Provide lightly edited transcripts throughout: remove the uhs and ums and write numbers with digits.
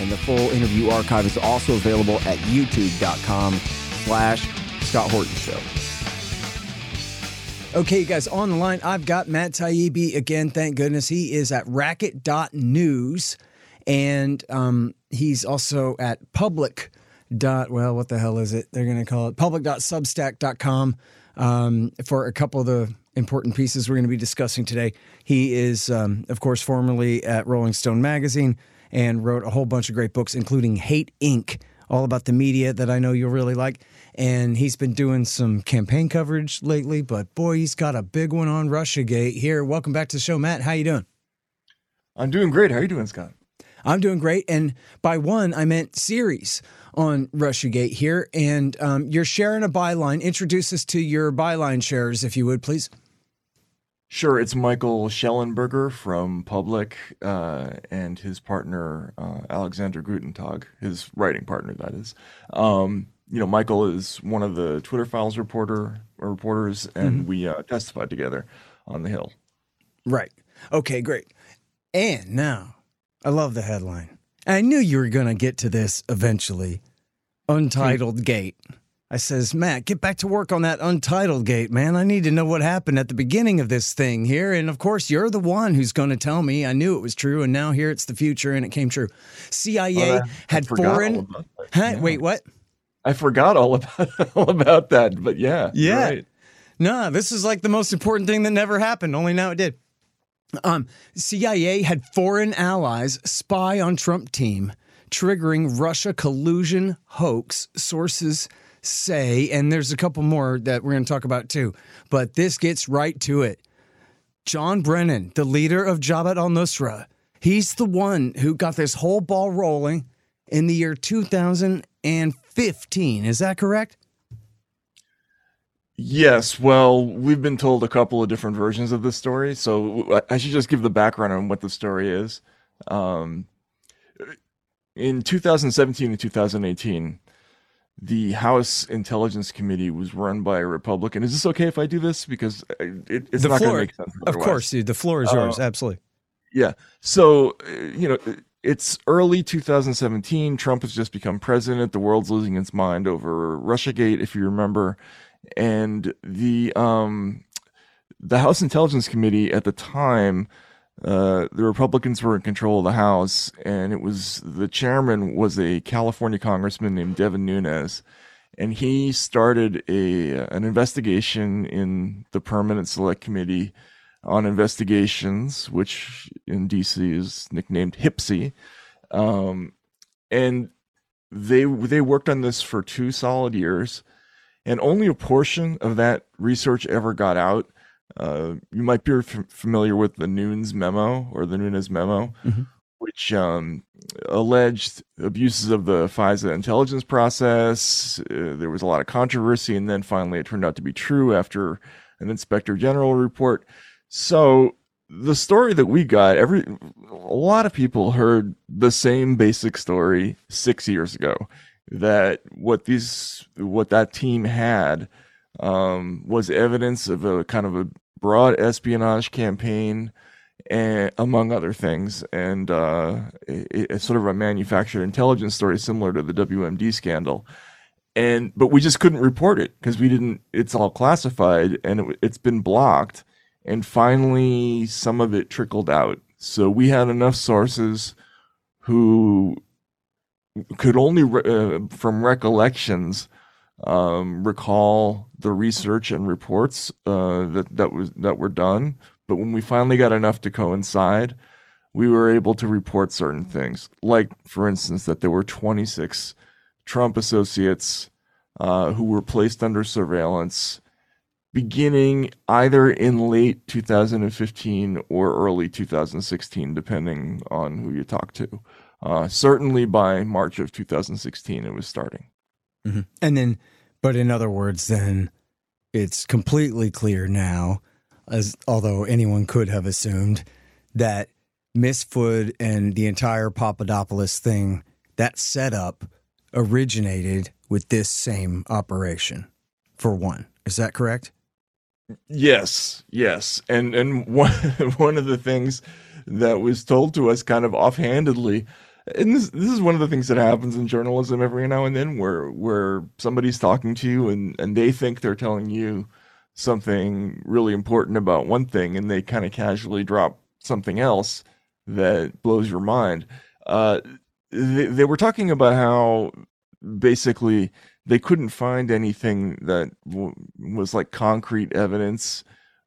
and the full interview archive is also available at youtube.com/Scott Horton Show. Okay, guys, on the line, I've got Matt Taibbi again, thank goodness. He is at racket.news, and he's also at public.substack.com for a couple of the important pieces we're going to be discussing today. He is, of course, formerly at Rolling Stone Magazine and wrote a whole bunch of great books, including Hate Inc., all about the media that I know you'll really like. And he's been doing some campaign coverage lately, but boy, he's got a big one on Russiagate here. Welcome back to the show, Matt. How you doing? I'm doing great. How are you doing, Scott? I'm doing great. And by one, I meant series on Russiagate here. And you're sharing a byline. Introduce us to your byline sharers, if you would, please. Sure. It's Michael Schellenberger from Public and his partner, Alexander Gutentag, his writing partner, that is. You know, Michael is one of the Twitter Files reporters, and we testified together on the Hill. Right. Okay, great. And now, I love the headline. I knew you were going to get to this eventually. Untitled Gate. I says, Matt, get back to work on that Untitled Gate, man. I need to know what happened at the beginning of this thing here. And, of course, you're the one who's going to tell me. I knew it was true, and now here it's the future, and it came true. CIA had foreign... Yeah. Wait, what? I forgot all about that, but yeah. Right. No, this is like the most important thing that never happened, only now it did. CIA had foreign allies spy on Trump team, triggering Russia collusion hoax, sources say, and there's a couple more that we're going to talk about too, but this gets right to it. John Brennan, the leader of Jabhat al-Nusra, he's the one who got this whole ball rolling in the year 2015. Is that correct? Yes. Well, we've been told a couple of different versions of this story, so I should just give the background on what the story is. In 2017 and 2018, the House Intelligence Committee was run by a Republican. Is this okay if I do this? Because it's not going to make sense otherwise. Of course, dude. The floor is yours. Absolutely. Yeah. So, you know, it's early 2017. Trump has just become president. The world's losing its mind over Russiagate, if you remember. And the House Intelligence Committee at the time, the Republicans were in control of the House, and it was the chairman was a California congressman named Devin Nunes, and he started an investigation in the Permanent Select Committee on Investigations, which in D.C. is nicknamed HPSCI, and they worked on this for 2 solid years, and only a portion of that research ever got out. You might be familiar with the Nunes memo, mm-hmm. which alleged abuses of the FISA intelligence process. There was a lot of controversy, and then finally it turned out to be true after an inspector general report. So the story that we got, a lot of people heard the same basic story 6 years ago, that what that team had was evidence of a kind of a broad espionage campaign, and, among other things, and it's sort of a manufactured intelligence story similar to the WMD scandal. But we just couldn't report it because we didn't. It's all classified, and it's been blocked. And finally, some of it trickled out. So we had enough sources who could only from recollections recall the research and reports that were done. But when we finally got enough to coincide, we were able to report certain things, like, for instance, that there were 26 Trump associates who were placed under surveillance beginning either in late 2015 or early 2016, depending on who you talk to. Certainly by March of 2016, it was starting. Mm-hmm. And then, but in other words, then it's completely clear now, as although anyone could have assumed, that Miss Food and the entire Papadopoulos thing, that setup originated with this same operation, for one. Is that correct? Yes. And one of the things that was told to us kind of offhandedly, and this is one of the things that happens in journalism every now and then, where somebody's talking to you and they think they're telling you something really important about one thing, and they kind of casually drop something else that blows your mind. They were talking about how basically they couldn't find anything that was like concrete evidence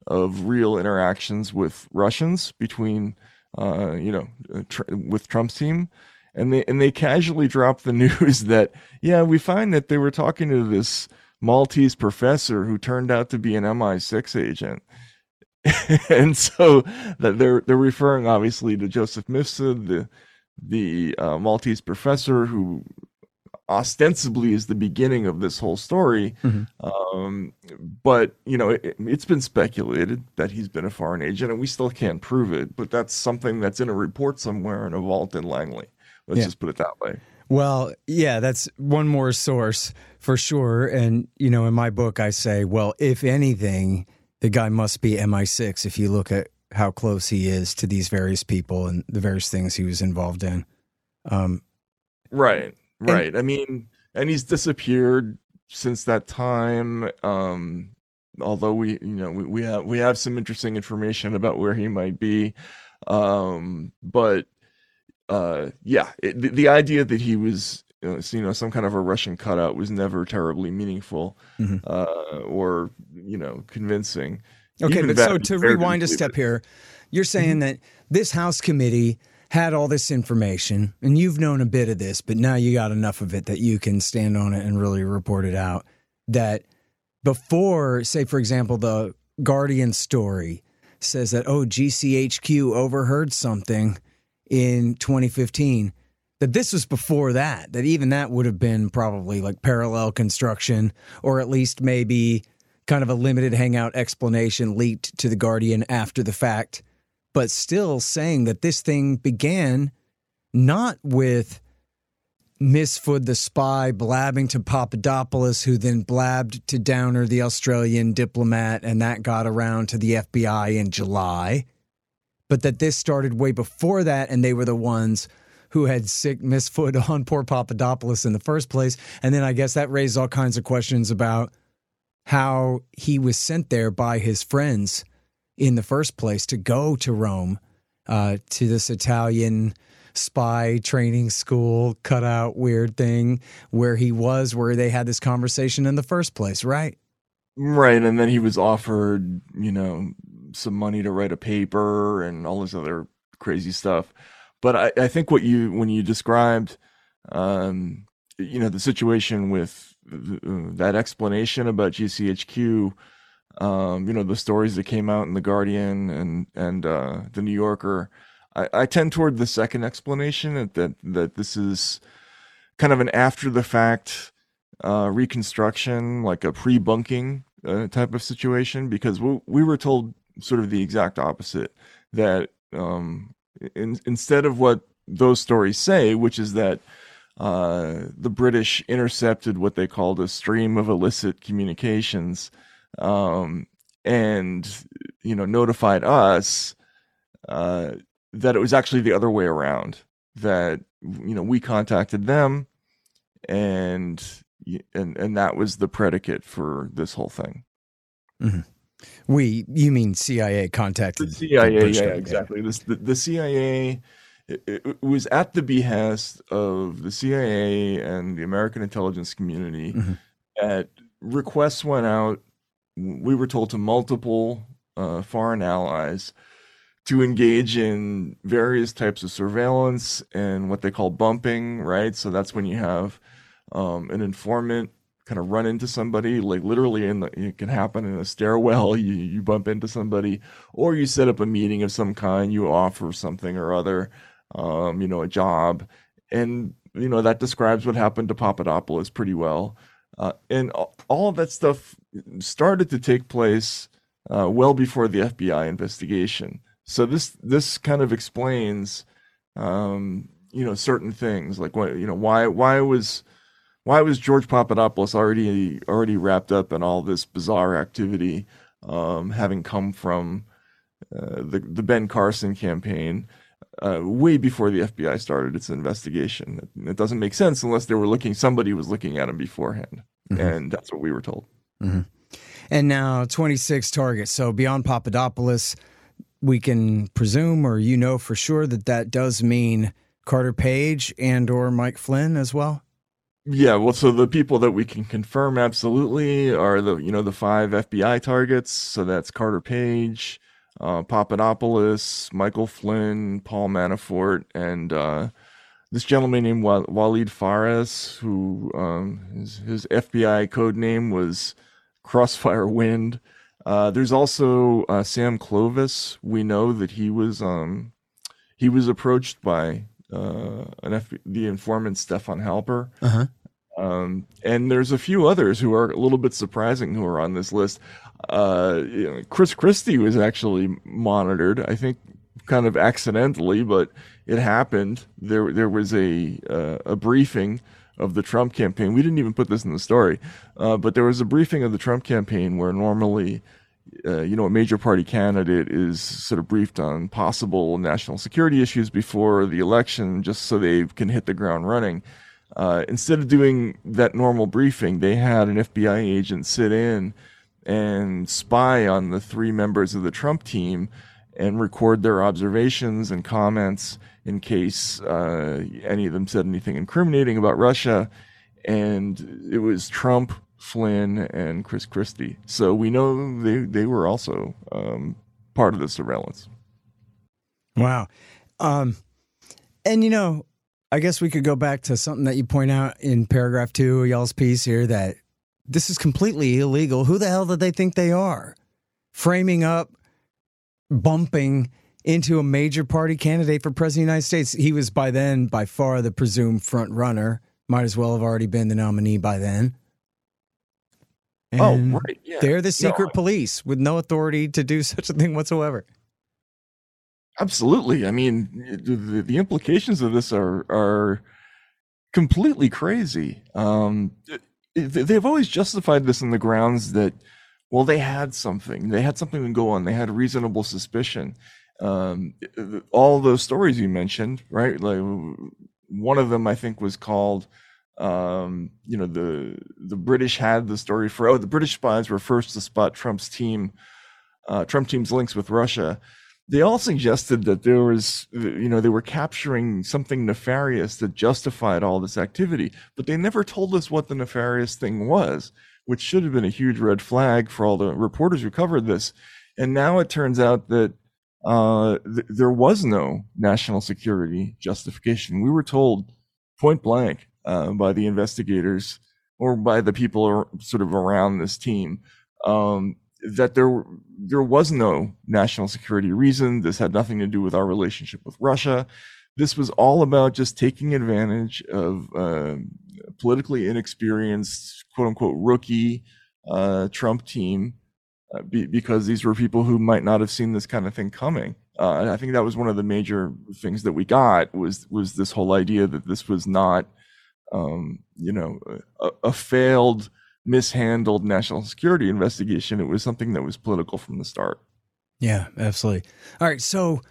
of real interactions with Russians between, with Trump's team. And they casually dropped the news that, yeah, we find that they were talking to this Maltese professor who turned out to be an MI6 agent. And so they're referring obviously to Joseph Mifsud, the Maltese professor who ostensibly is the beginning of this whole story. Mm-hmm. But it's been speculated that he's been a foreign agent, and we still can't prove it, but that's something that's in a report somewhere in a vault in Langley. Let's just put it that way. Well, yeah, that's one more source for sure. And, in my book, I say, well, if anything, the guy must be MI6 if you look at how close he is to these various people and the various things he was involved in. Right. And he's disappeared since that time. Although we have some interesting information about where he might be. The idea that he was, some kind of a Russian cutout was never terribly meaningful, mm-hmm. or convincing. Okay, even so to rewind a step here, you're saying that this House committee had all this information, and you've known a bit of this, but now you got enough of it that you can stand on it and really report it out, that before, say, for example, the Guardian story says that, GCHQ overheard something in 2015, that this was before that, that even that would have been probably like parallel construction, or at least maybe kind of a limited hangout explanation leaked to the Guardian after the fact, but still saying that this thing began not with Miss Food the spy blabbing to Papadopoulos, who then blabbed to Downer, the Australian diplomat, and that got around to the FBI in July, but that this started way before that, and they were the ones who had sick Miss Food on poor Papadopoulos in the first place. And then I guess that raised all kinds of questions about how he was sent there by his friends in the first place to go to Rome, to this Italian spy training school, cutout weird thing where they had this conversation in the first place, right? Right. And then he was offered, some money to write a paper and all this other crazy stuff. But I think when you described, the situation with that explanation about GCHQ, the stories that came out in The Guardian and The New Yorker, I tend toward the second explanation, that this is kind of an after-the-fact reconstruction, like a pre-bunking type of situation, because we were told sort of the exact opposite, that instead of what those stories say, which is that the British intercepted what they called a stream of illicit communications, and notified us that it was actually the other way around, that we contacted them, and that was the predicate for this whole thing. Mm-hmm. You mean CIA contacted the CIA? Exactly. The CIA it was at the behest of the CIA and the American intelligence community. Mm-hmm. That requests went out. We were told to multiple foreign allies to engage in various types of surveillance and what they call bumping. Right, so that's when you have an informant kind of run into somebody, like literally it can happen in a stairwell, you bump into somebody, or you set up a meeting of some kind, you offer something or other, a job. And, that describes what happened to Papadopoulos pretty well. And all of that stuff started to take place well before the FBI investigation. So this kind of explains, certain things like why was George Papadopoulos already wrapped up in all this bizarre activity, having come from the Ben Carson campaign way before the FBI started its investigation. It doesn't make sense unless somebody was looking at him beforehand, mm-hmm. and that's what we were told. Mm-hmm. And now 26 targets. So beyond Papadopoulos, we can presume, or for sure that does mean Carter Page and or Mike Flynn as well? Yeah, well, so the people that we can confirm absolutely are the five FBI targets. So that's Carter Page, Papadopoulos, Michael Flynn, Paul Manafort, and this gentleman named Waleed Fares, who his FBI code name was Crossfire Wind. There's also Sam Clovis. We know that he was approached by the informant Stefan Halper. Uh-huh. And there's a few others who are a little bit surprising who are on this list. Chris Christie was actually monitored, I think kind of accidentally, but it happened. There was a briefing of the Trump campaign. We didn't even put this in the story, but there was a briefing of the Trump campaign where normally, a major party candidate is sort of briefed on possible national security issues before the election, just so they can hit the ground running. Instead of doing that normal briefing, they had an FBI agent sit in and spy on the three members of the Trump team and record their observations and comments in case any of them said anything incriminating about Russia. And it was Trump, Flynn, and Chris Christie. So we know they were also part of the surveillance. Wow. And, I guess we could go back to something that you point out in paragraph 2 of y'all's piece here, that this is completely illegal. Who the hell did they think they are? Framing up, bumping into a major party candidate for president of the United States. He was by then by far the presumed front runner. Might as well have already been the nominee by then. And right. Yeah. They're the secret police with no authority to do such a thing whatsoever. Absolutely. I mean, the implications of this are completely crazy. They've always justified this on the grounds that, well, they had something to go on. They had reasonable suspicion. All those stories you mentioned, right? Like one of them, I think, was called, the British had the story for, the British spies were first to spot Trump team's links with Russia. They all suggested that there was, they were capturing something nefarious that justified all this activity, but they never told us what the nefarious thing was, which should have been a huge red flag for all the reporters who covered this. And now it turns out that there was no national security justification. We were told point blank by the investigators or by the people sort of around this team that there was no national security reason. This had nothing to do with our relationship with Russia. This was all about just taking advantage of politically inexperienced, quote unquote, rookie Trump team, because these were people who might not have seen this kind of thing coming. And I think that was one of the major things that we got was this whole idea that this was not, a failed, mishandled national security investigation. It was something that was political from the start. Yeah, absolutely. All right. So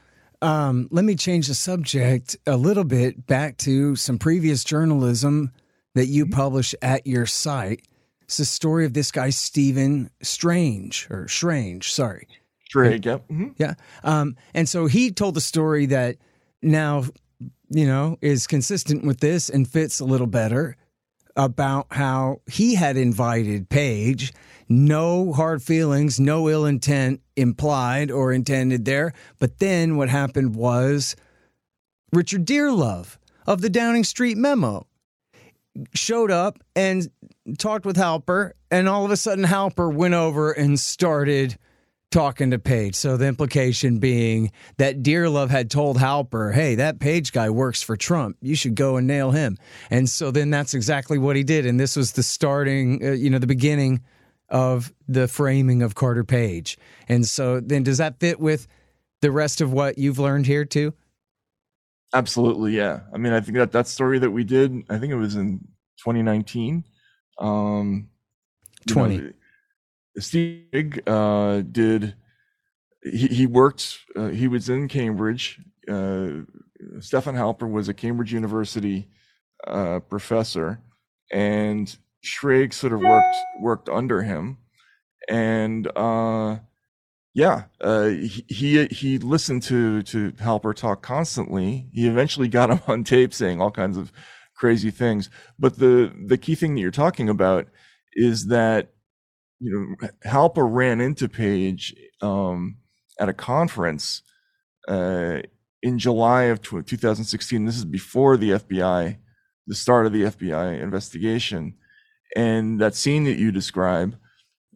let me change the subject a little bit back to some previous journalism that you publish at your site. It's the story of this guy, Stephen Strange. Strange, yep. Yeah. Mm-hmm. Yeah. And so he told a story that now, is consistent with this and fits a little better, about how he had invited Page, no hard feelings, no ill intent implied or intended there. But then what happened was Richard Dearlove of the Downing Street memo showed up and talked with Halper, and all of a sudden Halper went over and started talking to Page. So the implication being that Dearlove had told Halper, hey, that Page guy works for Trump. You should go and nail him. And so then that's exactly what he did. And this was the starting, the beginning of the framing of Carter Page. And so then does that fit with the rest of what you've learned here too? Absolutely. Yeah. I mean, I think that story that we did, I think it was in 2019. 20. Steve he worked, he was in Cambridge. Stefan Halper was a Cambridge University professor, and Schrag sort of worked under him. And he listened to Halper talk constantly. He eventually got him on tape saying all kinds of crazy things. But the key thing that you're talking about is that Halper ran into Page at a conference in July of 2016. This is before the start of the FBI investigation. And that scene that you describe,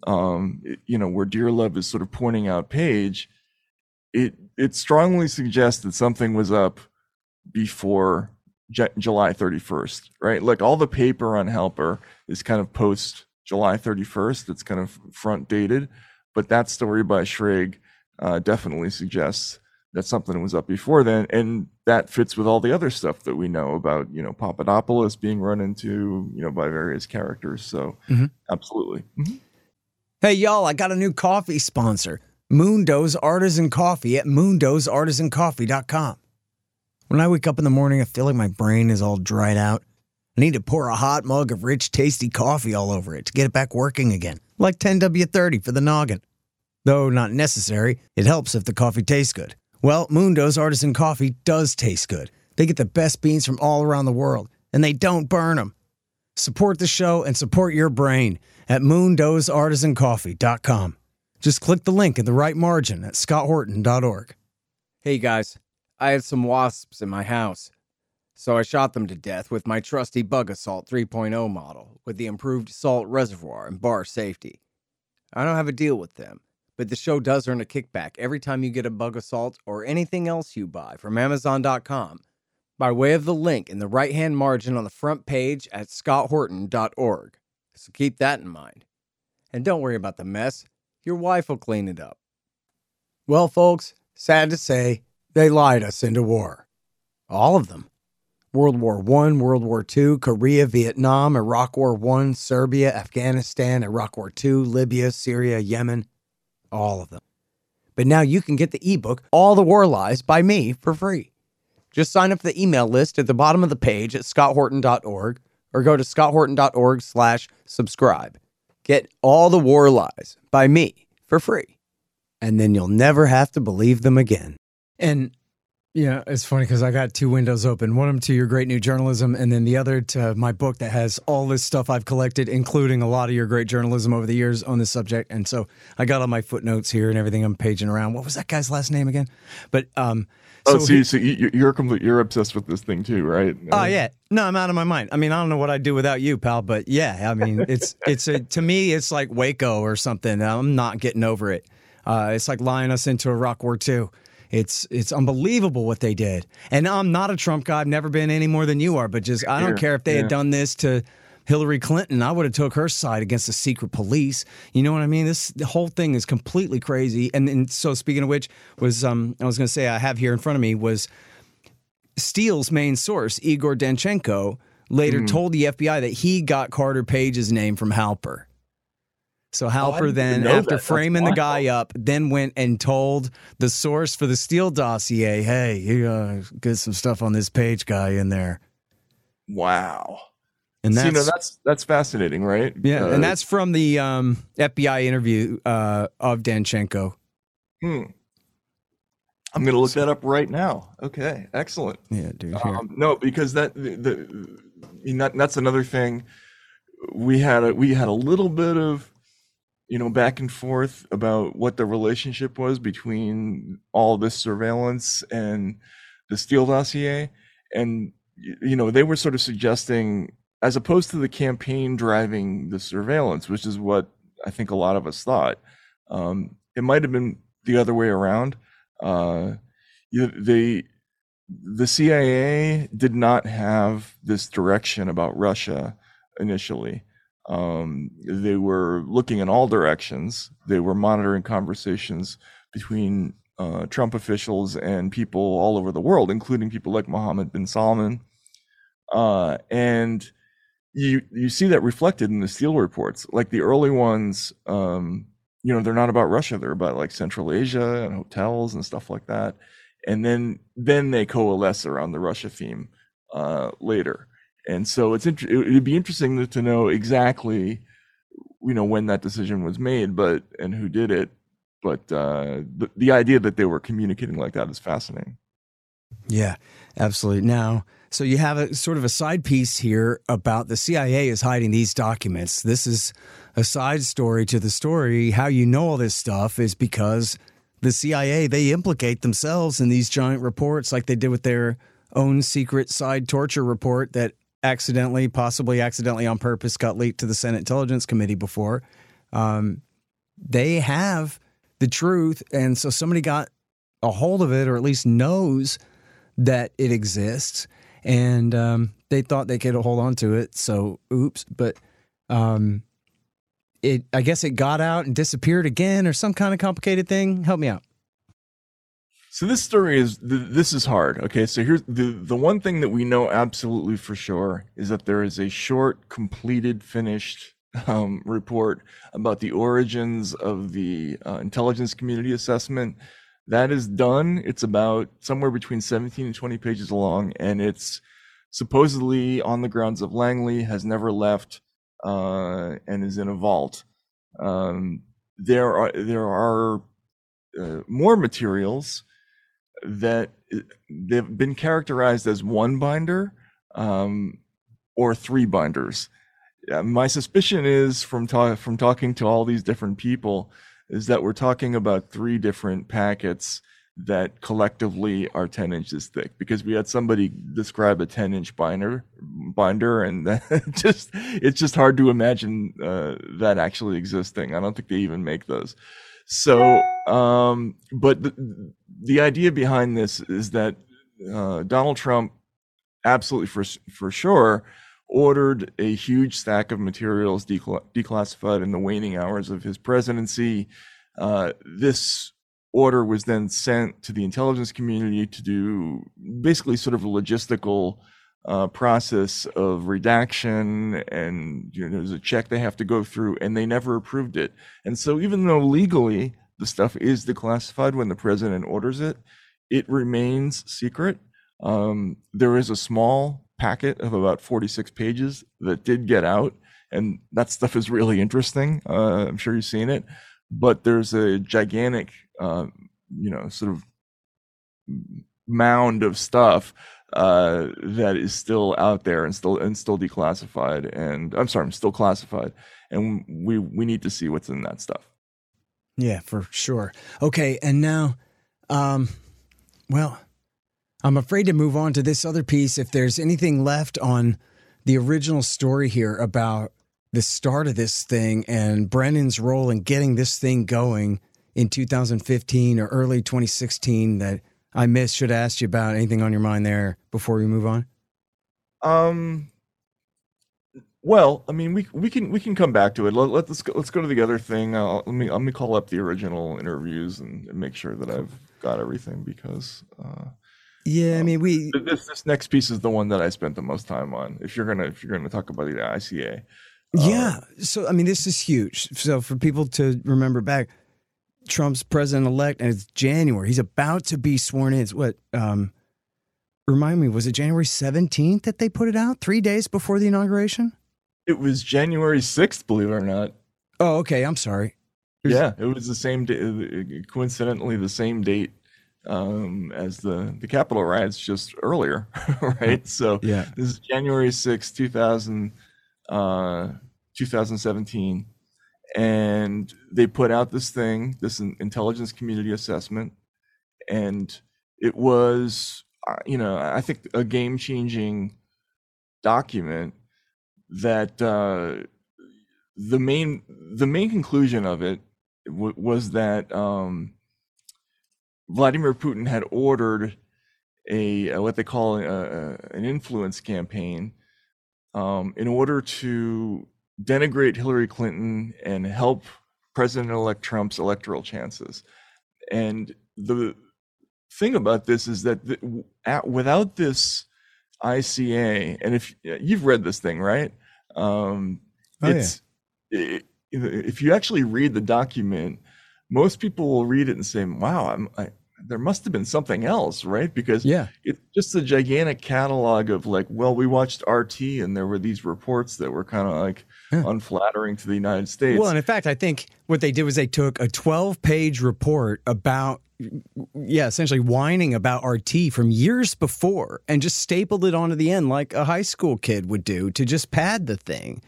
where Dearlove is sort of pointing out Page, it strongly suggests that something was up before July 31st, right? Like all the paper on Halper is kind of post July 31st. It's kind of front dated, but that story by Schrag definitely suggests that something was up before then, and that fits with all the other stuff that we know about, Papadopoulos being run into, by various characters. So, Absolutely. Mm-hmm. Hey, y'all! I got a new coffee sponsor, Mundo's Artisan Coffee at mundosartisancoffee.com. When I wake up in the morning, I feel like my brain is all dried out. I need to pour a hot mug of rich, tasty coffee all over it to get it back working again, like 10W30 for the noggin. Though not necessary, it helps if the coffee tastes good. Well, Mundo's Artisan Coffee does taste good. They get the best beans from all around the world, and they don't burn them. Support the show and support your brain at mundosartisancoffee.com. Just click the link in the right margin at scotthorton.org. Hey guys, I had some wasps in my house, so I shot them to death with my trusty Bug Assault 3.0 model with the improved salt reservoir and bar safety. I don't have a deal with them, but the show does earn a kickback every time you get a Bug Assault or anything else you buy from Amazon.com by way of the link in the right-hand margin on the front page at scotthorton.org. So keep that in mind. And don't worry about the mess. Your wife will clean it up. Well, folks, sad to say, they lied us into war. All of them. World War I, World War II, Korea, Vietnam, Iraq War I, Serbia, Afghanistan, Iraq War II, Libya, Syria, Yemen, all of them. But now you can get the ebook, All the War Lies, by me for free. Just sign up for the email list at the bottom of the page at scotthorton.org or go to scotthorton.org/subscribe. Get All the War Lies by me for free. And then you'll never have to believe them again. And yeah, it's funny because I got two windows open. One of them to your great new journalism, and then the other to my book that has all this stuff I've collected, including a lot of your great journalism over the years on this subject. And so I got all my footnotes here and everything. I'm paging around. What was that guy's last name again? But you're obsessed with this thing too, right? Yeah. No, I'm out of my mind. I mean, I don't know what I'd do without you, pal. But yeah, I mean, to me, it's like Waco or something. I'm not getting over it. It's like lying us into Iraq War II. It's unbelievable what they did. And I'm not a Trump guy. I've never been any more than you are. But just I don't care if they had done this to Hillary Clinton. I would have took her side against the secret police. You know what I mean? The whole thing is completely crazy. And so speaking of which, I was going to say I have here in front of me was Steele's main source, Igor Danchenko, later told the FBI that he got Carter Page's name from Halper. So Halper then, after framing the guy up, then went and told the source for the Steele dossier, hey, you get some stuff on this Page guy in there. Wow. And that's, that's fascinating, right? Yeah, and that's from the FBI interview of Danchenko. I'm going to look that up right now. Okay, excellent. Yeah, dude. No, because that's another thing. We had a little bit of back and forth about what the relationship was between all this surveillance and the Steele dossier. And, they were sort of suggesting, as opposed to the campaign driving the surveillance, which is what I think a lot of us thought, It might have been the other way around. The CIA did not have this direction about Russia initially. They were looking in all directions. They were monitoring conversations between Trump officials and people all over the world, including people like Mohammed bin Salman. And you see that reflected in the Steele reports, like the early ones. They're not about Russia; they're about like Central Asia and hotels and stuff like that. And then they coalesce around the Russia theme later. And so it'd be interesting to know exactly, when that decision was made, and who did it. But the idea that they were communicating like that is fascinating. Yeah, absolutely. Now, so you have a sort of a side piece here about the CIA is hiding these documents. This is a side story to the story. How you know all this stuff is because the CIA, they implicate themselves in these giant reports like they did with their own secret side torture report that accidentally on purpose got leaked to the Senate Intelligence Committee before. They have the truth, and so somebody got a hold of it, or at least knows that it exists, and they thought they could hold on to it, so oops. But I guess it got out and disappeared again, or some kind of complicated thing. Help me out. So this story is hard. Okay, so here's the one thing that we know absolutely for sure is that there is a short, completed, finished report about the origins of the intelligence community assessment. That is done. It's about somewhere between 17 and 20 pages long, and it's supposedly on the grounds of Langley, has never left, and is in a vault. There are more materials that they've been characterized as one binder or three binders. My suspicion is from talking to all these different people is that we're talking about three different packets that collectively are 10 inches thick, because we had somebody describe a 10-inch binder, and it's just hard to imagine that actually existing. I don't think they even make those. So, but the idea behind this is that Donald Trump absolutely for sure ordered a huge stack of materials declassified in the waning hours of his presidency. This order was then sent to the intelligence community to do basically sort of a logistical process of redaction, and there's a check they have to go through, and they never approved it. And so even though legally the stuff is declassified when the president orders it, it remains secret. There is a small packet of about 46 pages that did get out, and that stuff is really interesting. I'm sure you've seen it, but there's a gigantic sort of mound of stuff that is still out there and still declassified, still classified, and we need to see what's in that stuff. Yeah, for sure. Okay, and now, well, I'm afraid to move on to this other piece. If there's anything left on the original story here about the start of this thing and Brennan's role in getting this thing going in 2015 or early 2016 that I missed, should I ask you about anything on your mind there before we move on? Well, I mean, we can come back to it. Let's go to the other thing. Let me call up the original interviews and make sure that I've got everything, because this next piece is the one that I spent the most time on. If you're gonna talk about the ICA, So I mean, this is huge. So for people to remember back, Trump's president-elect, and it's January. He's about to be sworn in. It's what, remind me, was it January 17th that they put it out? 3 days before the inauguration? It was January 6th, believe it or not. Oh, okay. I'm sorry. It was the same day, coincidentally the same date as the Capitol riots just earlier, right? So This is January 6th, 2017. And they put out this thing, this intelligence community assessment, and it was, I think, a game-changing document that the main conclusion of it was that Vladimir Putin had ordered a what they call an influence campaign in order to denigrate Hillary Clinton and help President-elect Trump's electoral chances. And the thing about this is that without this ICA, and if you've read this thing, right? If you actually read the document, most people will read it and say, wow, there must have been something else, right? Because it's just a gigantic catalog of like, well, we watched RT and there were these reports that were kind of like unflattering to the United States. Well, and in fact, I think what they did was they took a 12-page report about, essentially whining about RT from years before and just stapled it onto the end like a high school kid would do to just pad the thing.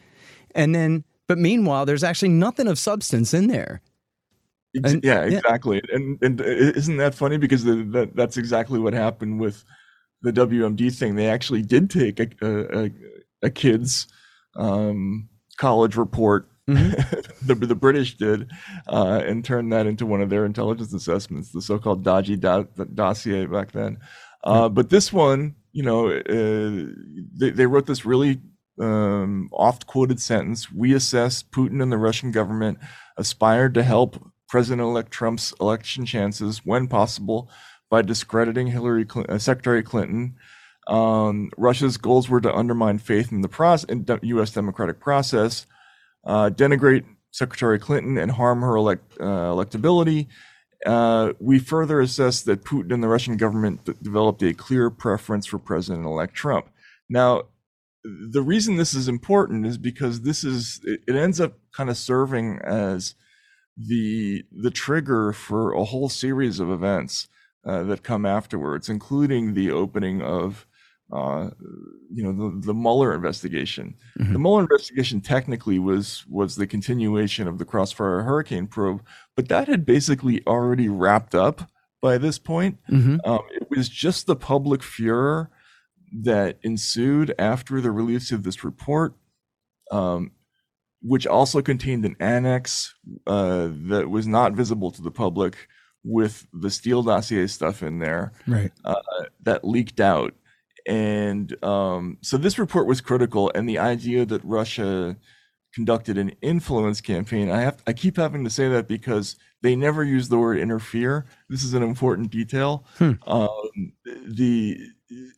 And then, but meanwhile, there's actually nothing of substance in there. And, exactly. And isn't that funny? Because that's exactly what happened with the WMD thing. They actually did take a kid's college report. Mm-hmm. the British did, and turned that into one of their intelligence assessments, the so-called dodgy dossier back then. But this one, they wrote this really oft-quoted sentence. We assess Putin and the Russian government aspired to help President-elect Trump's election chances when possible by discrediting Secretary Clinton. Russia's goals were to undermine faith in the U.S. democratic process, denigrate Secretary Clinton, and harm her electability. We further assess that Putin and the Russian government developed a clear preference for President-elect Trump. Now, the reason this is important is because it ends up kind of serving as the trigger for a whole series of events that come afterwards, including the opening of the Mueller investigation. Mm-hmm. The Mueller investigation technically was the continuation of the Crossfire Hurricane probe, but that had basically already wrapped up by this point. Mm-hmm. It was just the public furor that ensued after the release of this report, which also contained an annex that was not visible to the public with the Steele dossier stuff in there, right? That leaked out. And so this report was critical. And the idea that Russia conducted an influence campaign, I keep having to say that because they never use the word interfere. This is an important detail. The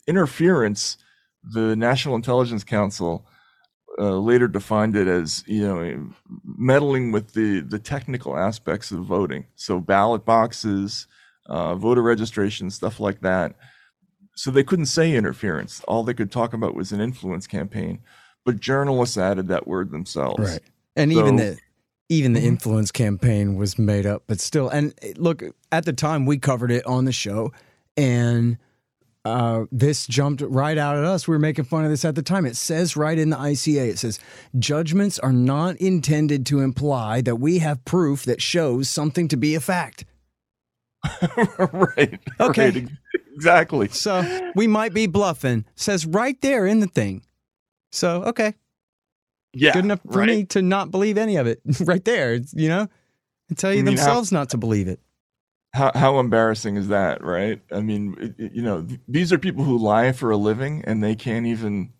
interference, the National Intelligence Council later defined it as, meddling with the technical aspects of voting. So ballot boxes, voter registration, stuff like that. So they couldn't say interference. All they could talk about was an influence campaign. But journalists added that word themselves. Right. And so, even the influence campaign was made up, but still. And look, at the time we covered it on the show, and this jumped right out at us. We were making fun of this at the time. It says right in the ICA, it says, judgments are not intended to imply that we have proof that shows something to be a fact. Right. Okay. Right. Exactly. So we might be bluffing. Says right there in the thing. So, okay. Yeah. Good enough for me to not believe any of it. Right there, and tell you themselves not to believe it. How embarrassing is that, right? I mean, these are people who lie for a living, and they can't even,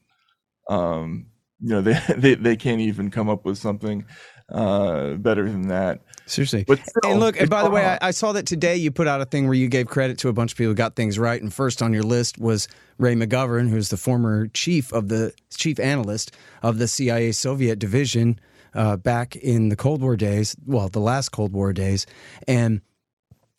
they can't even come up with something better than that. Seriously. But still, and look, and by the way, I saw that today you put out a thing where you gave credit to a bunch of people who got things right. And first on your list was Ray McGovern, who's the former chief analyst of the CIA Soviet division back in the Cold War days. Well, the last Cold War days. And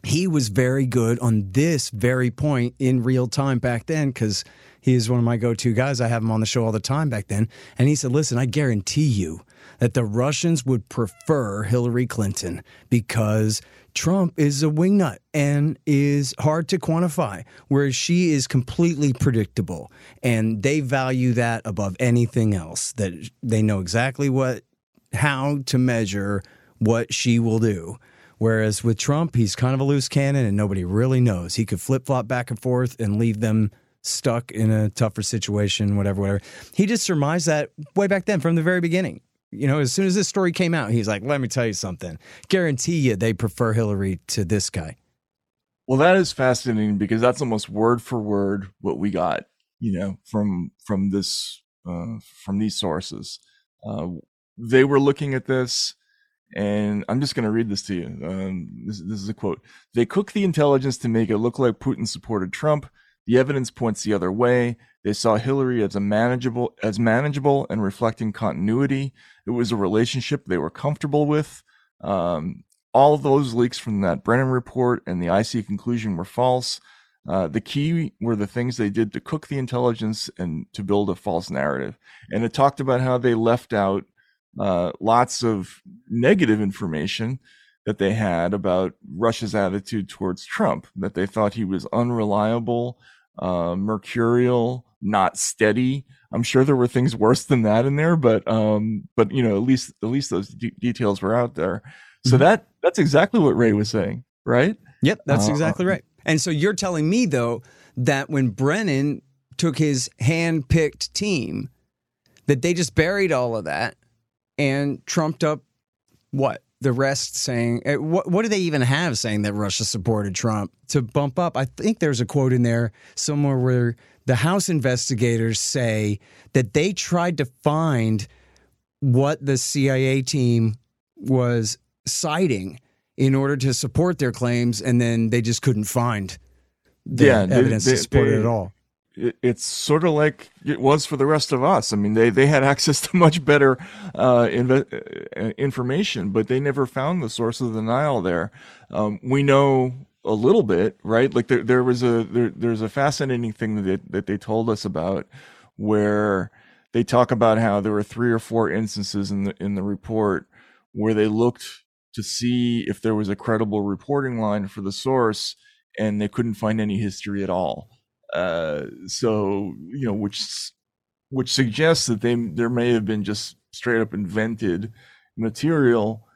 he was very good on this very point in real time back then, because he is one of my go-to guys. I have him on the show all the time back then. And he said, listen, I guarantee you that the Russians would prefer Hillary Clinton because Trump is a wingnut and is hard to quantify, whereas she is completely predictable. And they value that above anything else, that they know exactly how to measure what she will do. Whereas with Trump, he's kind of a loose cannon and nobody really knows. He could flip-flop back and forth and leave them stuck in a tougher situation, whatever. He just surmised that way back then from the very beginning. You know, as soon as this story came out, he's like, let me tell you something. Guarantee you they prefer Hillary to this guy. Well, that is fascinating because that's almost word for word what we got, you know, from this, from these sources. They were looking at this, and I'm just going to read this to you. This is a quote. They cook the intelligence to make it look like Putin supported Trump. The evidence points the other way. They saw Hillary as manageable and reflecting continuity. It was a relationship they were comfortable with. All those leaks from that Brennan report and the IC conclusion were false. The key were the things they did to cook the intelligence and to build a false narrative. And it talked about how they left out lots of negative information that they had about Russia's attitude towards Trump, that they thought he was unreliable, mercurial, not steady. I'm sure there were things worse than that in there, but you know, at least those details were out there. So that's exactly what Ray was saying, right? Yep, that's exactly right. And so you're telling me, though, that when Brennan took his hand-picked team, that they just buried all of that and trumped up what? The rest saying, what do they even have saying that Russia supported Trump to bump up? I think there's a quote in there somewhere where the House investigators say that they tried to find what the CIA team was citing in order to support their claims, and then they just couldn't find the evidence to support it at all. It's sort of like it was for the rest of us. I mean, they had access to much better information, but they never found the source of the Nile there. We know a little bit, right? Like there's a fascinating thing that they told us about where they talk about how there were 3 or 4 instances in the report where they looked to see if there was a credible reporting line for the source, and they couldn't find any history at all. So, you know, which suggests that there may have been just straight up invented material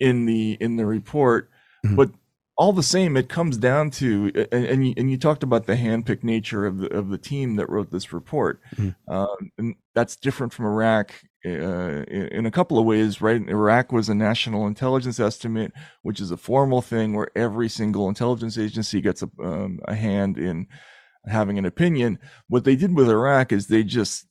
in the report. Mm-hmm. But all the same, it comes down to, and you talked about the handpicked nature of the team that wrote this report. Mm-hmm. And that's different from Iraq. In a couple of ways, right? Iraq was a national intelligence estimate, which is a formal thing where every single intelligence agency gets a hand in having an opinion. What they did with Iraq is they just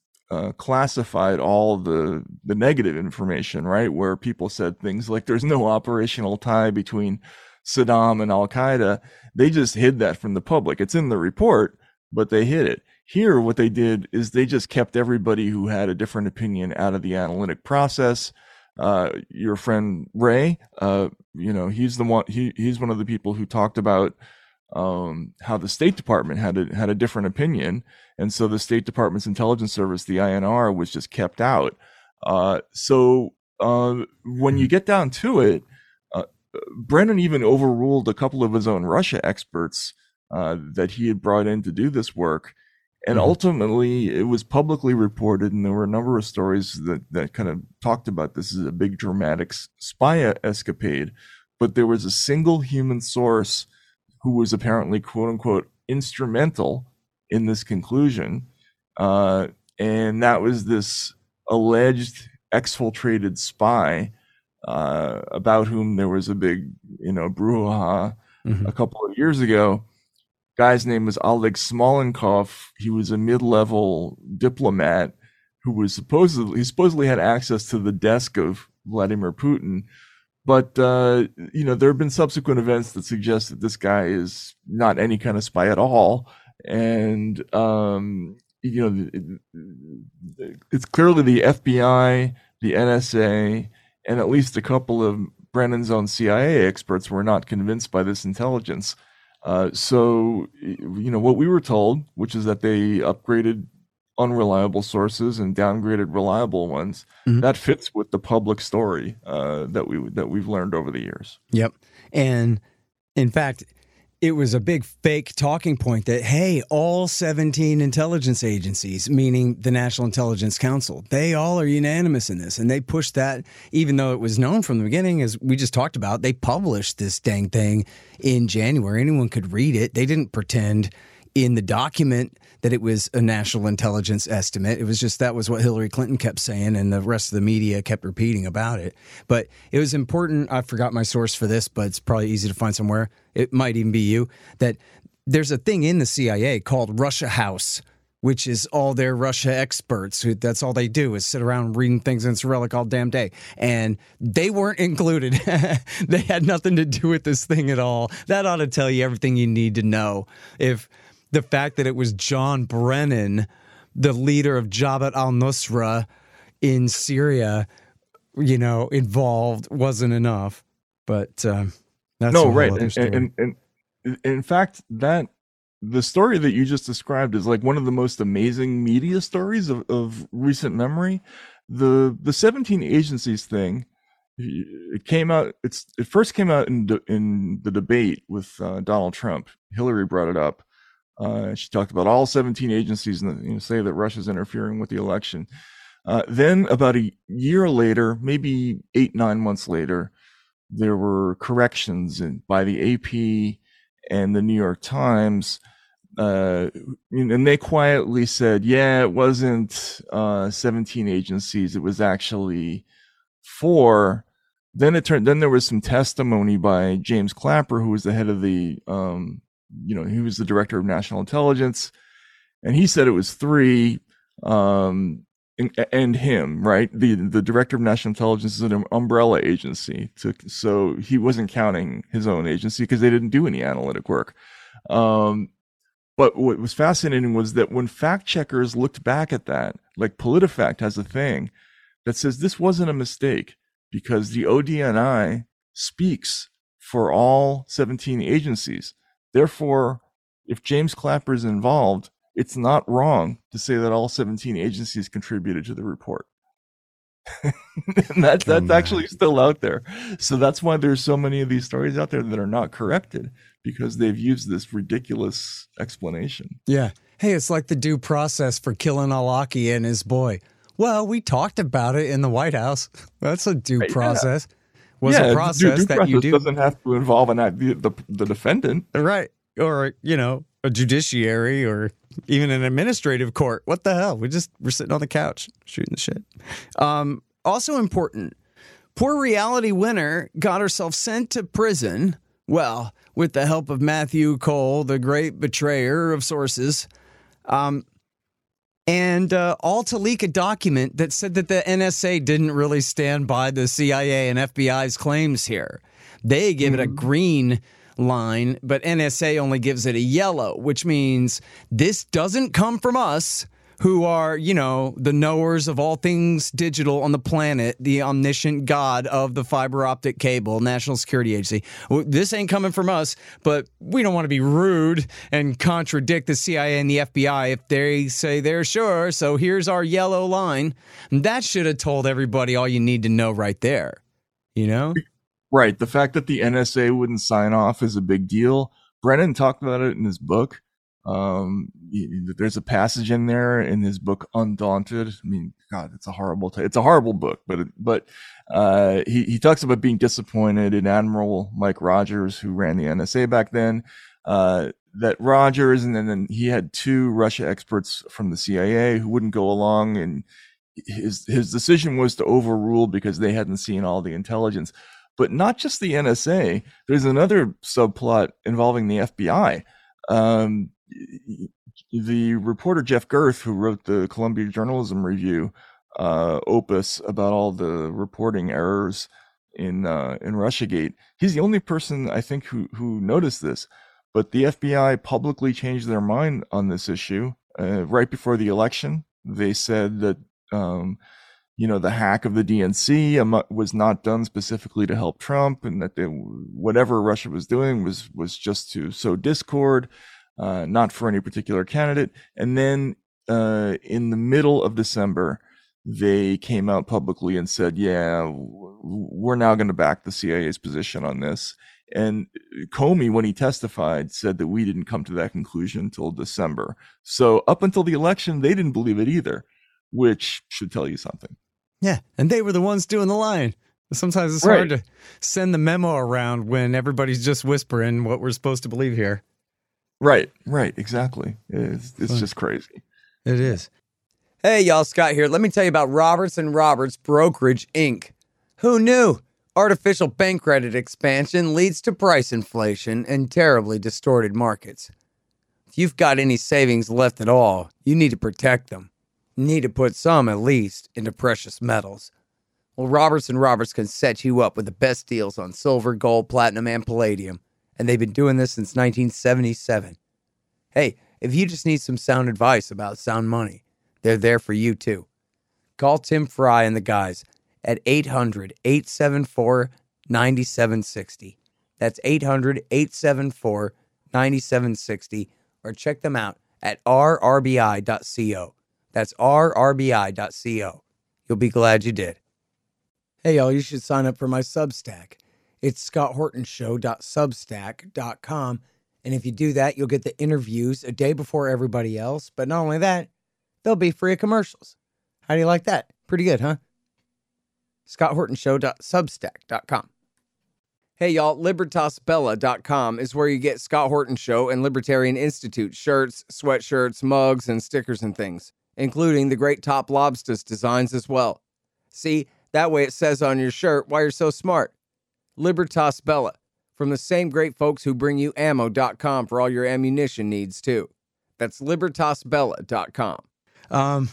classified all the negative information, right? Where people said things like there's no operational tie between Saddam and Al-Qaeda. They just hid that from the public. It's in the report, but they hid it. Here, what they did is they just kept everybody who had a different opinion out of the analytic process. Your friend Ray, you know, he's the one. He's one of the people who talked about how the State Department had a different opinion, and so the State Department's intelligence service, the INR, was just kept out. So when you get down to it, Brennan even overruled a couple of his own Russia experts that he had brought in to do this work. And ultimately, it was publicly reported, and there were a number of stories that kind of talked about this as a big dramatic spy escapade. But there was a single human source who was apparently, quote unquote, instrumental in this conclusion. And that was this alleged exfiltrated spy about whom there was a big, you know, brouhaha a couple of years ago. Guy's name was Oleg Smalenkov. He was a mid-level diplomat who was supposedly had access to the desk of Vladimir Putin. But, you know, there have been subsequent events that suggest that this guy is not any kind of spy at all. And, you know, it's clearly the FBI, the NSA, and at least a couple of Brennan's own CIA experts were not convinced by this intelligence. So, you know, what we were told, which is that they upgraded unreliable sources and downgraded reliable ones, that fits with the public story that we've learned over the years. Yep. And in fact, it was a big fake talking point that, hey, all 17 intelligence agencies, meaning the National Intelligence Council, they all are unanimous in this. And they pushed that, even though it was known from the beginning, as we just talked about, they published this dang thing in January. Anyone could read it. They didn't pretend in the document that it was a national intelligence estimate. It was just that was what Hillary Clinton kept saying, and the rest of the media kept repeating about it. But it was important. I forgot my source for this, but it's probably easy to find somewhere. It might even be you. That there's a thing in the CIA called Russia House, which is all their Russia experts. That's all they do is sit around reading things in Cyrillic all damn day. And they weren't included. They had nothing to do with this thing at all. That ought to tell you everything you need to know. If the fact that it was John Brennan, the leader of Jabhat al-Nusra in Syria, you know, involved wasn't enough. But that's no, right. And in fact, that the story that you just described is like one of the most amazing media stories of recent memory. The 17 agencies thing, it came out. It first came out in the debate with Donald Trump. Hillary brought it up. She talked about all 17 agencies and say that Russia's interfering with the election. Then about a year later, maybe 8-9 months later, there were corrections by the AP and the New York Times, and they quietly said, yeah, it wasn't 17 agencies, it was actually 4. Then there was some testimony by James Clapper, who was the head of the he was the director of national intelligence, and he said it was 3, and him, right? The director of national intelligence is an umbrella agency, so he wasn't counting his own agency because they didn't do any analytic work. But what was fascinating was that when fact checkers looked back at that, like PolitiFact has a thing that says this wasn't a mistake because the ODNI speaks for all 17 agencies. Therefore, if James Clapper is involved, it's not wrong to say that all 17 agencies contributed to the report. And that's actually still out there. So that's why there's so many of these stories out there that are not corrected, because they've used this ridiculous explanation. Yeah. Hey, it's like the due process for killing Al-Awlaki and his boy. Well, we talked about it in the White House. That's a due process. A process due that process you do. Doesn't have to involve the defendant. Right. Or, a judiciary or even an administrative court. What the hell? We're sitting on the couch shooting the shit. Also important, poor reality winner got herself sent to prison. Well, with the help of Matthew Cole, the great betrayer of sources, and all to leak a document that said that the NSA didn't really stand by the CIA and FBI's claims here. They give it a green line, but NSA only gives it a yellow, which means this doesn't come from us, who are, the knowers of all things digital on the planet, the omniscient god of the fiber optic cable, National Security Agency. This ain't coming from us, but we don't want to be rude and contradict the CIA and the FBI if they say they're sure, so here's our yellow line. And that should have told everybody all you need to know right there, Right. The fact that the NSA wouldn't sign off is a big deal. Brennan talked about it in his book. There's a passage in there in his book, Undaunted. I mean, God, it's a horrible book. But he talks about being disappointed in Admiral Mike Rogers, who ran the NSA back then. That Rogers, and then he had 2 Russia experts from the CIA who wouldn't go along, and his decision was to overrule because they hadn't seen all the intelligence. But not just the NSA. There's another subplot involving the FBI. The reporter Jeff Gerth, who wrote the Columbia Journalism Review opus about all the reporting errors in Russiagate, he's the only person I think who noticed this. But the FBI publicly changed their mind on this issue right before the election. They said that the hack of the DNC was not done specifically to help Trump, and that whatever Russia was doing was just to sow discord, not for any particular candidate. And then in the middle of December, they came out publicly and said, yeah, we're now going to back the CIA's position on this. And Comey, when he testified, said that we didn't come to that conclusion until December. So up until the election, they didn't believe it either, which should tell you something. Yeah, and they were the ones doing the lying. Sometimes it's hard to send the memo around when everybody's just whispering what we're supposed to believe here. Right, exactly. It's just crazy. It is. Hey, y'all, Scott here. Let me tell you about Roberts & Roberts Brokerage, Inc. Who knew? Artificial bank credit expansion leads to price inflation and terribly distorted markets. If you've got any savings left at all, you need to protect them. You need to put some, at least, into precious metals. Well, Roberts & Roberts can set you up with the best deals on silver, gold, platinum, and palladium. And they've been doing this since 1977. Hey, if you just need some sound advice about sound money, they're there for you, too. Call Tim Fry and the guys at 800-874-9760. That's 800-874-9760. Or check them out at rrbi.co. That's rrbi.co. You'll be glad you did. Hey, y'all, you should sign up for my Substack. It's scotthortonshow.substack.com. And if you do that, you'll get the interviews a day before everybody else. But not only that, they'll be free of commercials. How do you like that? Pretty good, huh? scotthortonshow.substack.com. Hey, y'all, LibertasBella.com is where you get Scott Horton Show and Libertarian Institute shirts, sweatshirts, mugs, and stickers and things, including the great Top Lobstas designs as well. See, that way it says on your shirt why you're so smart. Libertas Bella, from the same great folks who bring you ammo.com for all your ammunition needs, too. That's LibertasBella.com.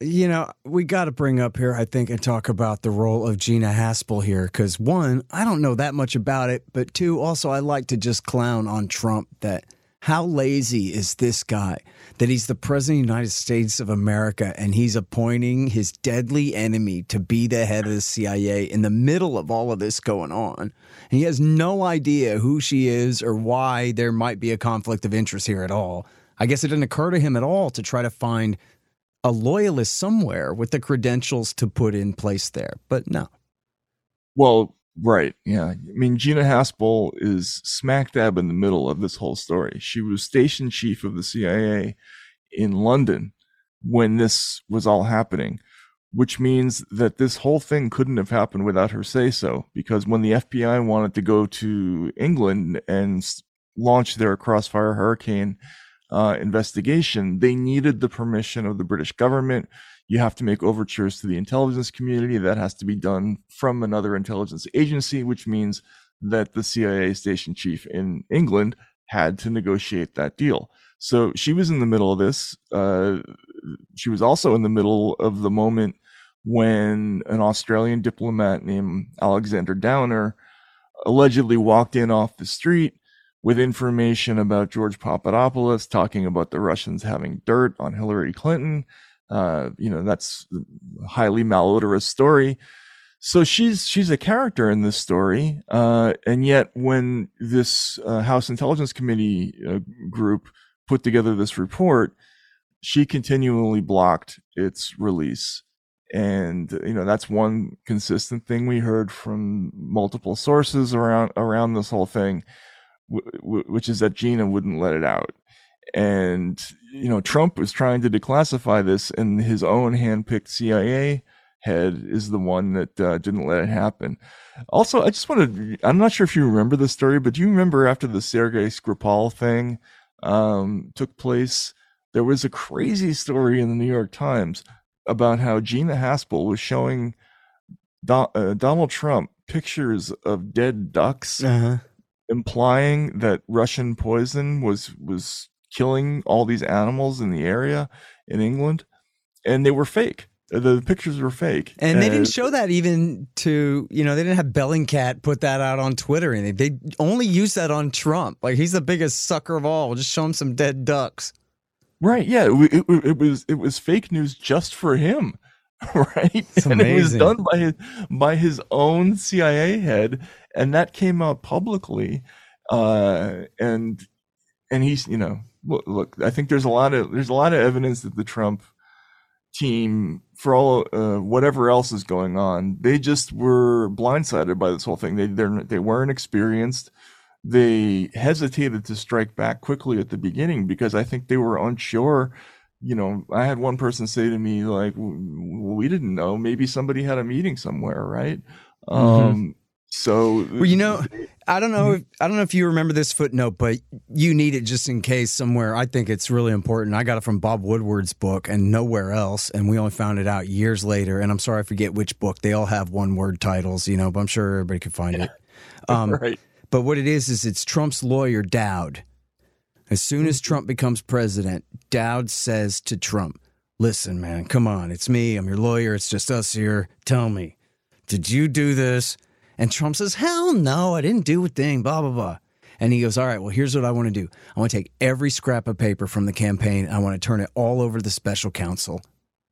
You know, we got to bring up here, I think, and talk about the role of Gina Haspel here. Because one, I don't know that much about it. But two, also, I like to just clown on Trump that how lazy is this guy that he's the president of the United States of America and he's appointing his deadly enemy to be the head of the CIA in the middle of all of this going on. And he has no idea who she is or why there might be a conflict of interest here at all. I guess it didn't occur to him at all to try to find a loyalist somewhere with the credentials to put in place there, but no. Well, right. Yeah. I mean, Gina Haspel is smack dab in the middle of this whole story. She was station chief of the CIA in London when this was all happening, which means that this whole thing couldn't have happened without her say-so, because when the FBI wanted to go to England and launch their Crossfire Hurricane investigation, they needed the permission of the British government. You have to make overtures to the intelligence community. That has to be done from another intelligence agency, which means that the CIA station chief in England had to negotiate that deal. So she was in the middle of this. She was also in the middle of the moment when an Australian diplomat named Alexander Downer allegedly walked in off the street with information about George Papadopoulos talking about the Russians having dirt on Hillary Clinton. You know, that's a highly malodorous story. So she's a character in this story. And yet when this House Intelligence Committee group put together this report, she continually blocked its release. And, you know, that's one consistent thing we heard from multiple sources around this whole thing, which is that Gina wouldn't let it out. And, you know, Trump was trying to declassify this, and his own handpicked CIA head is the one that didn't let it happen. Also, I just want to, I'm not sure if you remember the story, but do you remember after the Sergei Skripal thing took place, there was a crazy story in the New York Times about how Gina Haspel was showing Donald Trump pictures of dead ducks. Uh-huh. Implying that Russian poison was killing all these animals in the area in England, and they were fake. The pictures were fake, and they didn't show that even to, you know, they didn't have Bellingcat put that out on Twitter or anything. They only used that on Trump. Like, he's the biggest sucker of all. Just show him some dead ducks, right? Yeah, it was fake news just for him, right? It's amazing. And it was done by his own CIA head. And that came out publicly, and he's, you know, look. I think there's a lot of evidence that the Trump team, for all whatever else is going on, they just were blindsided by this whole thing. They weren't experienced. They hesitated to strike back quickly at the beginning because I think they were unsure. You know, I had one person say to me, like, "We didn't know. Maybe somebody had a meeting somewhere, right?" Mm-hmm. So, well, you know, I don't know if you remember this footnote, but you need it just in case somewhere. I think it's really important. I got it from Bob Woodward's book and nowhere else, and we only found it out years later. And I'm sorry, I forget which book. They all have one-word titles, you know, but I'm sure everybody can find it. Right. But what it is it's Trump's lawyer, Dowd. As soon as Trump becomes president, Dowd says to Trump, listen, man, come on. It's me. I'm your lawyer. It's just us here. Tell me, did you do this? And Trump says, hell no, I didn't do a thing, blah, blah, blah. And he goes, all right, well, here's what I want to do. I want to take every scrap of paper from the campaign. I want to turn it all over to the special counsel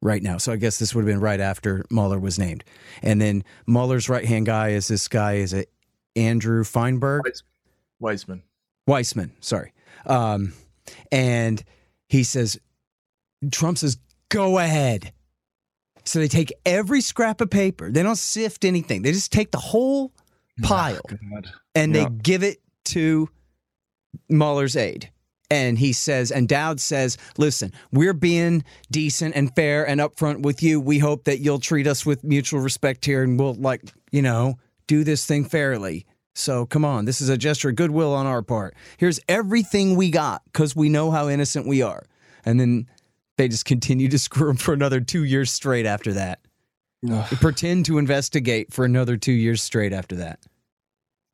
right now. So I guess this would have been right after Mueller was named. And then Mueller's right-hand guy is this guy, is it Andrew Feinberg? Weissman, sorry. And he says, Trump says, go ahead. So they take every scrap of paper. They don't sift anything. They just take the whole pile and they give it to Mueller's aide. And he says, and Dowd says, listen, we're being decent and fair and upfront with you. We hope that you'll treat us with mutual respect here and we'll, like, you know, do this thing fairly. So come on, this is a gesture of goodwill on our part. Here's everything we got because we know how innocent we are. And then they just continue to screw him for another 2 years straight after that. Pretend to investigate for another 2 years straight after that.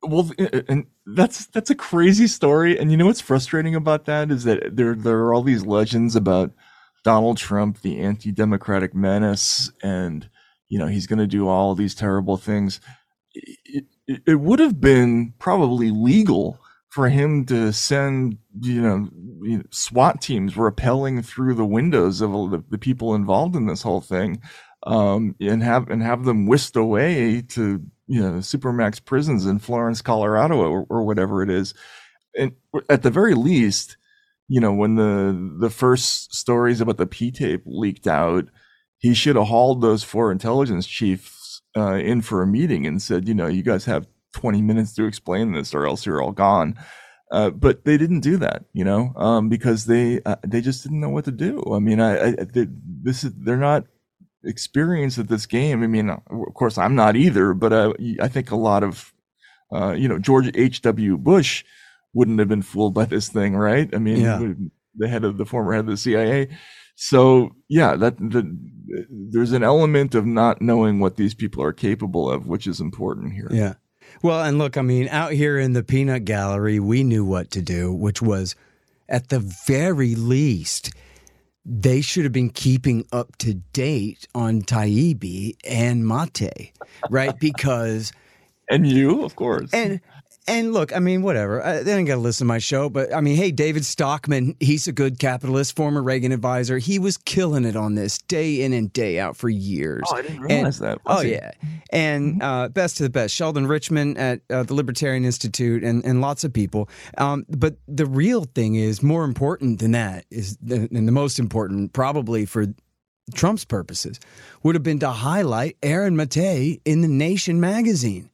Well, and that's a crazy story. And you know what's frustrating about that is that there are all these legends about Donald Trump, the anti-democratic menace, and, you know, he's going to do all these terrible things. It would have been probably legal for him to send, you know, SWAT teams rappelling through the windows of the people involved in this whole thing, and have them whisked away to, you know, supermax prisons in Florence, Colorado, or whatever it is. And at the very least, you know, when the first stories about the P-tape leaked out, he should have hauled those four intelligence chiefs in for a meeting and said, you know, you guys have 20 minutes to explain this or else you're all gone. But they didn't do that, you know, because they just didn't know what to do. I mean, they're not experienced at this game. I mean, of course I'm not either, but I think a lot of, you know, George H.W. Bush wouldn't have been fooled by this thing, right? I mean, the former head of the CIA. So yeah, there's an element of not knowing what these people are capable of, which is important here. Yeah. Well, and look, I mean, out here in the peanut gallery, we knew what to do, which was, at the very least, they should have been keeping up to date on Taibbi and Mate, right? Because... and you, of course. And look, I mean, whatever. They don't got to listen to my show, but I mean, hey, David Stockman, he's a good capitalist, former Reagan advisor. He was killing it on this day in and day out for years. Oh, I didn't realize that. Yeah. And best to the best, Sheldon Richman at the Libertarian Institute and lots of people. But the real thing is more important than that is, and the most important probably for Trump's purposes, would have been to highlight Aaron Mate in The Nation magazine.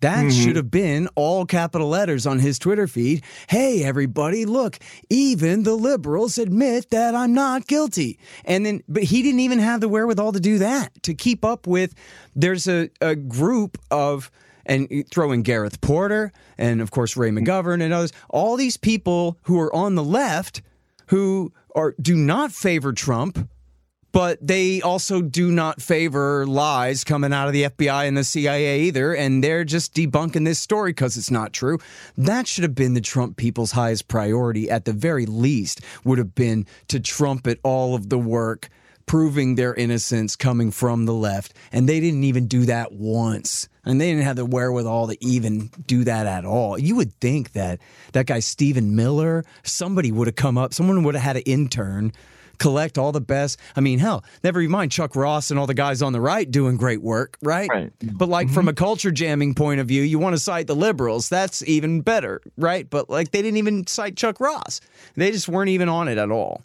That should have been all capital letters on his Twitter feed. Hey, everybody, look, even the liberals admit that I'm not guilty. And then, but he didn't even have the wherewithal to do that, to keep up with. There's a group of, and throw in Gareth Porter and, of course, Ray McGovern and others, all these people who are on the left who do not favor Trump. But they also do not favor lies coming out of the FBI and the CIA either, and they're just debunking this story because it's not true. That should have been the Trump people's highest priority, at the very least, would have been to trumpet all of the work proving their innocence coming from the left, and they didn't even do that once. And they didn't have the wherewithal to even do that at all. You would think that that guy Stephen Miller, somebody would have come up, someone would have had an intern collect all the best. I mean, hell, never even mind Chuck Ross and all the guys on the right doing great work, right? But like from a culture jamming point of view, you want to cite the liberals. That's even better, right? But like they didn't even cite Chuck Ross. They just weren't even on it at all.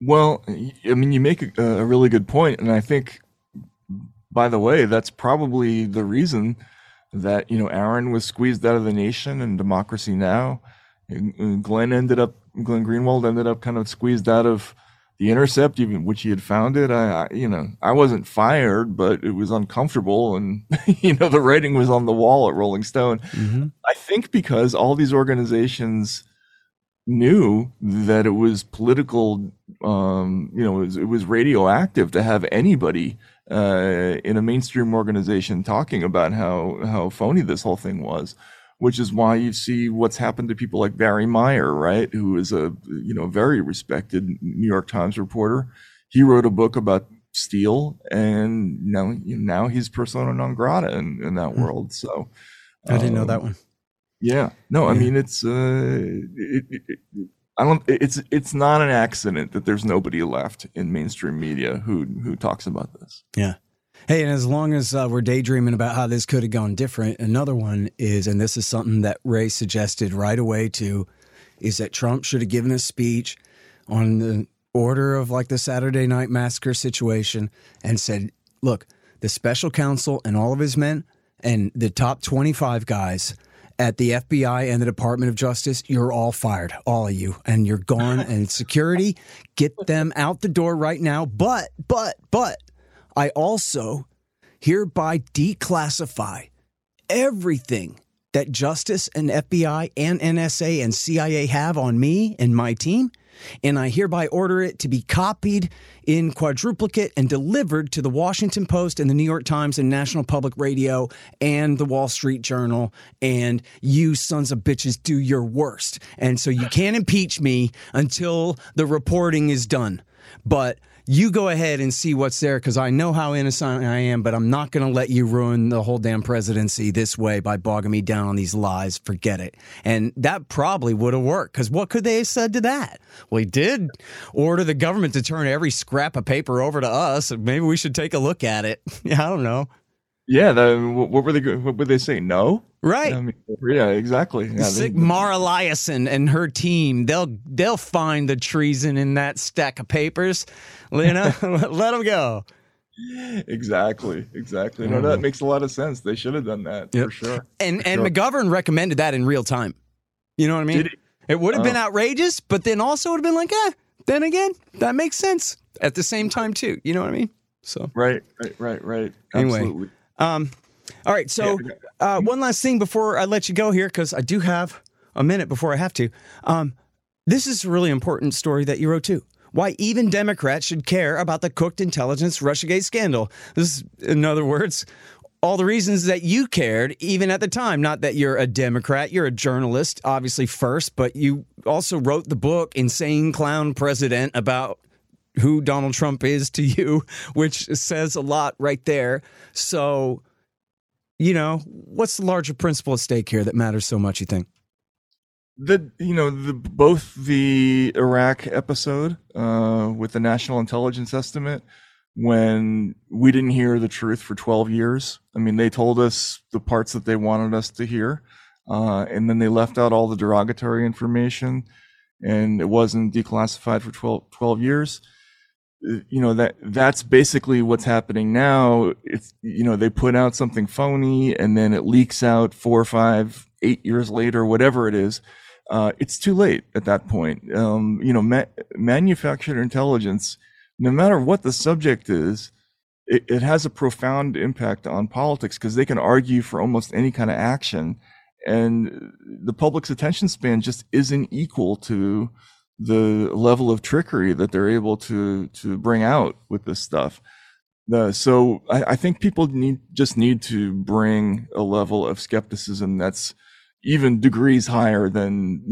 Well, I mean, you make a really good point. And I think, by the way, that's probably the reason that, you know, Aaron was squeezed out of The Nation and Democracy Now. Glenn Greenwald ended up kind of squeezed out of The Intercept, even which he had founded, I wasn't fired, but it was uncomfortable, and the writing was on the wall at Rolling Stone. Mm-hmm. I think because all these organizations knew that it was political, it was radioactive to have anybody in a mainstream organization talking about how phony this whole thing was. Which is why you see what's happened to people like Barry Meyer, right? Who is a very respected New York Times reporter. He wrote a book about Steele, and now he's persona non grata in that world. So I didn't know that one. Yeah, no, I mean it's It's not an accident that there's nobody left in mainstream media who talks about this. Yeah. Hey, and as long as we're daydreaming about how this could have gone different, another one is, and this is something that Ray suggested right away too, is that Trump should have given a speech on the order of like the Saturday Night Massacre situation and said, look, the special counsel and all of his men and the top 25 guys at the FBI and the Department of Justice, you're all fired, all of you, and you're gone. And security, get them out the door right now. But. I also hereby declassify everything that Justice and FBI and NSA and CIA have on me and my team, and I hereby order it to be copied in quadruplicate and delivered to the Washington Post and the New York Times and National Public Radio and the Wall Street Journal, and you sons of bitches do your worst. And so you can't impeach me until the reporting is done. But you go ahead and see what's there, because I know how innocent I am, but I'm not going to let you ruin the whole damn presidency this way by bogging me down on these lies. Forget it. And that probably would have worked, because what could they have said to that? Well, he did order the government to turn every scrap of paper over to us, and maybe we should take a look at it. Yeah, I don't know. Yeah, what would they say? No? Right. I mean, yeah, exactly. Yeah, Sigmar Eliason and her team, they'll find the treason in that stack of papers. Let them go. Exactly. No, that makes a lot of sense. They should have done that, for sure. And McGovern recommended that in real time. You know what I mean? It would have been outrageous, but then also would have been like, then again, that makes sense at the same time too. You know what I mean? So Right. Anyway. Absolutely. All right. So one last thing before I let you go here, because I do have a minute before I have to. This is a really important story that you wrote, too. Why even Democrats should care about the cooked intelligence Russiagate scandal. This is, in other words, all the reasons that you cared, even at the time. Not that you're a Democrat. You're a journalist, obviously, first. But you also wrote the book Insane Clown President about who Donald Trump is to you, which says a lot right there. So, what's the larger principle at stake here that matters so much, you think? Both the Iraq episode with the National Intelligence Estimate, when we didn't hear the truth for 12 years. I mean, they told us the parts that they wanted us to hear, and then they left out all the derogatory information, and it wasn't declassified for 12 years. That's basically what's happening now. It's, they put out something phony and then it leaks out 4 or 5, 8 years later, whatever it is. It's too late at that point. Manufactured intelligence, no matter what the subject is, it has a profound impact on politics, because they can argue for almost any kind of action, and the public's attention span just isn't equal to the level of trickery that they're able to bring out with this stuff. So I think people need to bring a level of skepticism that's even degrees higher than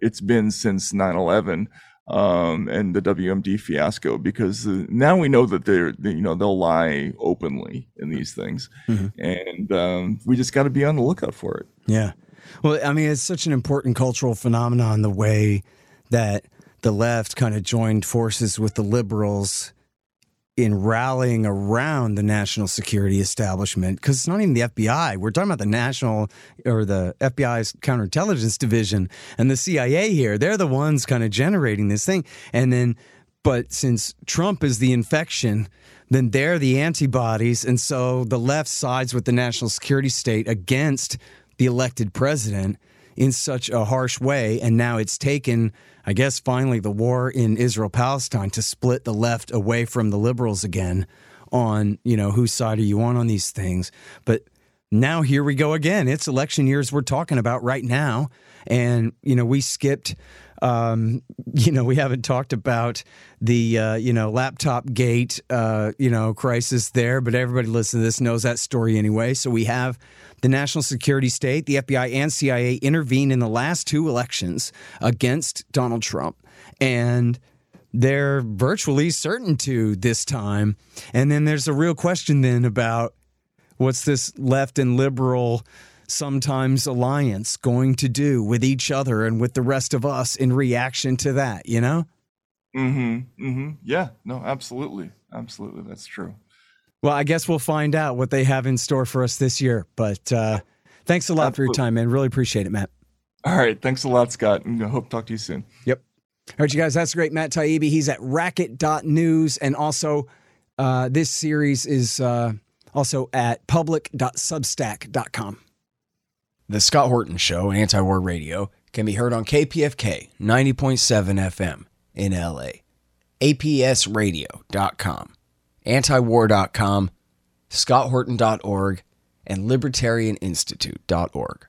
it's been since 9/11 and the WMD fiasco, because now we know that they'll lie openly in these things, and we just got to be on the lookout for it. Yeah, well, I mean, it's such an important cultural phenomenon, the way that the left kind of joined forces with the liberals in rallying around the national security establishment, because it's not even the FBI. We're talking about the FBI's counterintelligence division and the CIA here. They're the ones kind of generating this thing. But since Trump is the infection, then they're the antibodies. And so the left sides with the national security state against the elected president in such a harsh way, and now it's taken, I guess, finally the war in Israel-Palestine to split the left away from the liberals again on, you know, whose side are you on these things. But now here we go again. It's election years we're talking about right now, and, you know, we skipped... we haven't talked about the, laptop gate, crisis there, but everybody listening to this knows that story anyway. So we have the national security state, the FBI and CIA intervened in the last two elections against Donald Trump, and they're virtually certain to this time. And then there's a real question then about what's this left and liberal sometimes alliance going to do with each other and with the rest of us in reaction to that, you know? Yeah, no, absolutely. Absolutely. That's true. Well, I guess we'll find out what they have in store for us this year, but thanks a lot for your time, man. Really appreciate it, Matt. All right. Thanks a lot, Scott. And I hope to talk to you soon. Yep. All right, you guys, that's great. Matt Taibbi. He's at racket.news. And also this series is also at public.substack.com. The Scott Horton Show, Anti-War Radio, can be heard on KPFK 90.7 FM in LA, APSradio.com, Antiwar.com, ScottHorton.org, and LibertarianInstitute.org.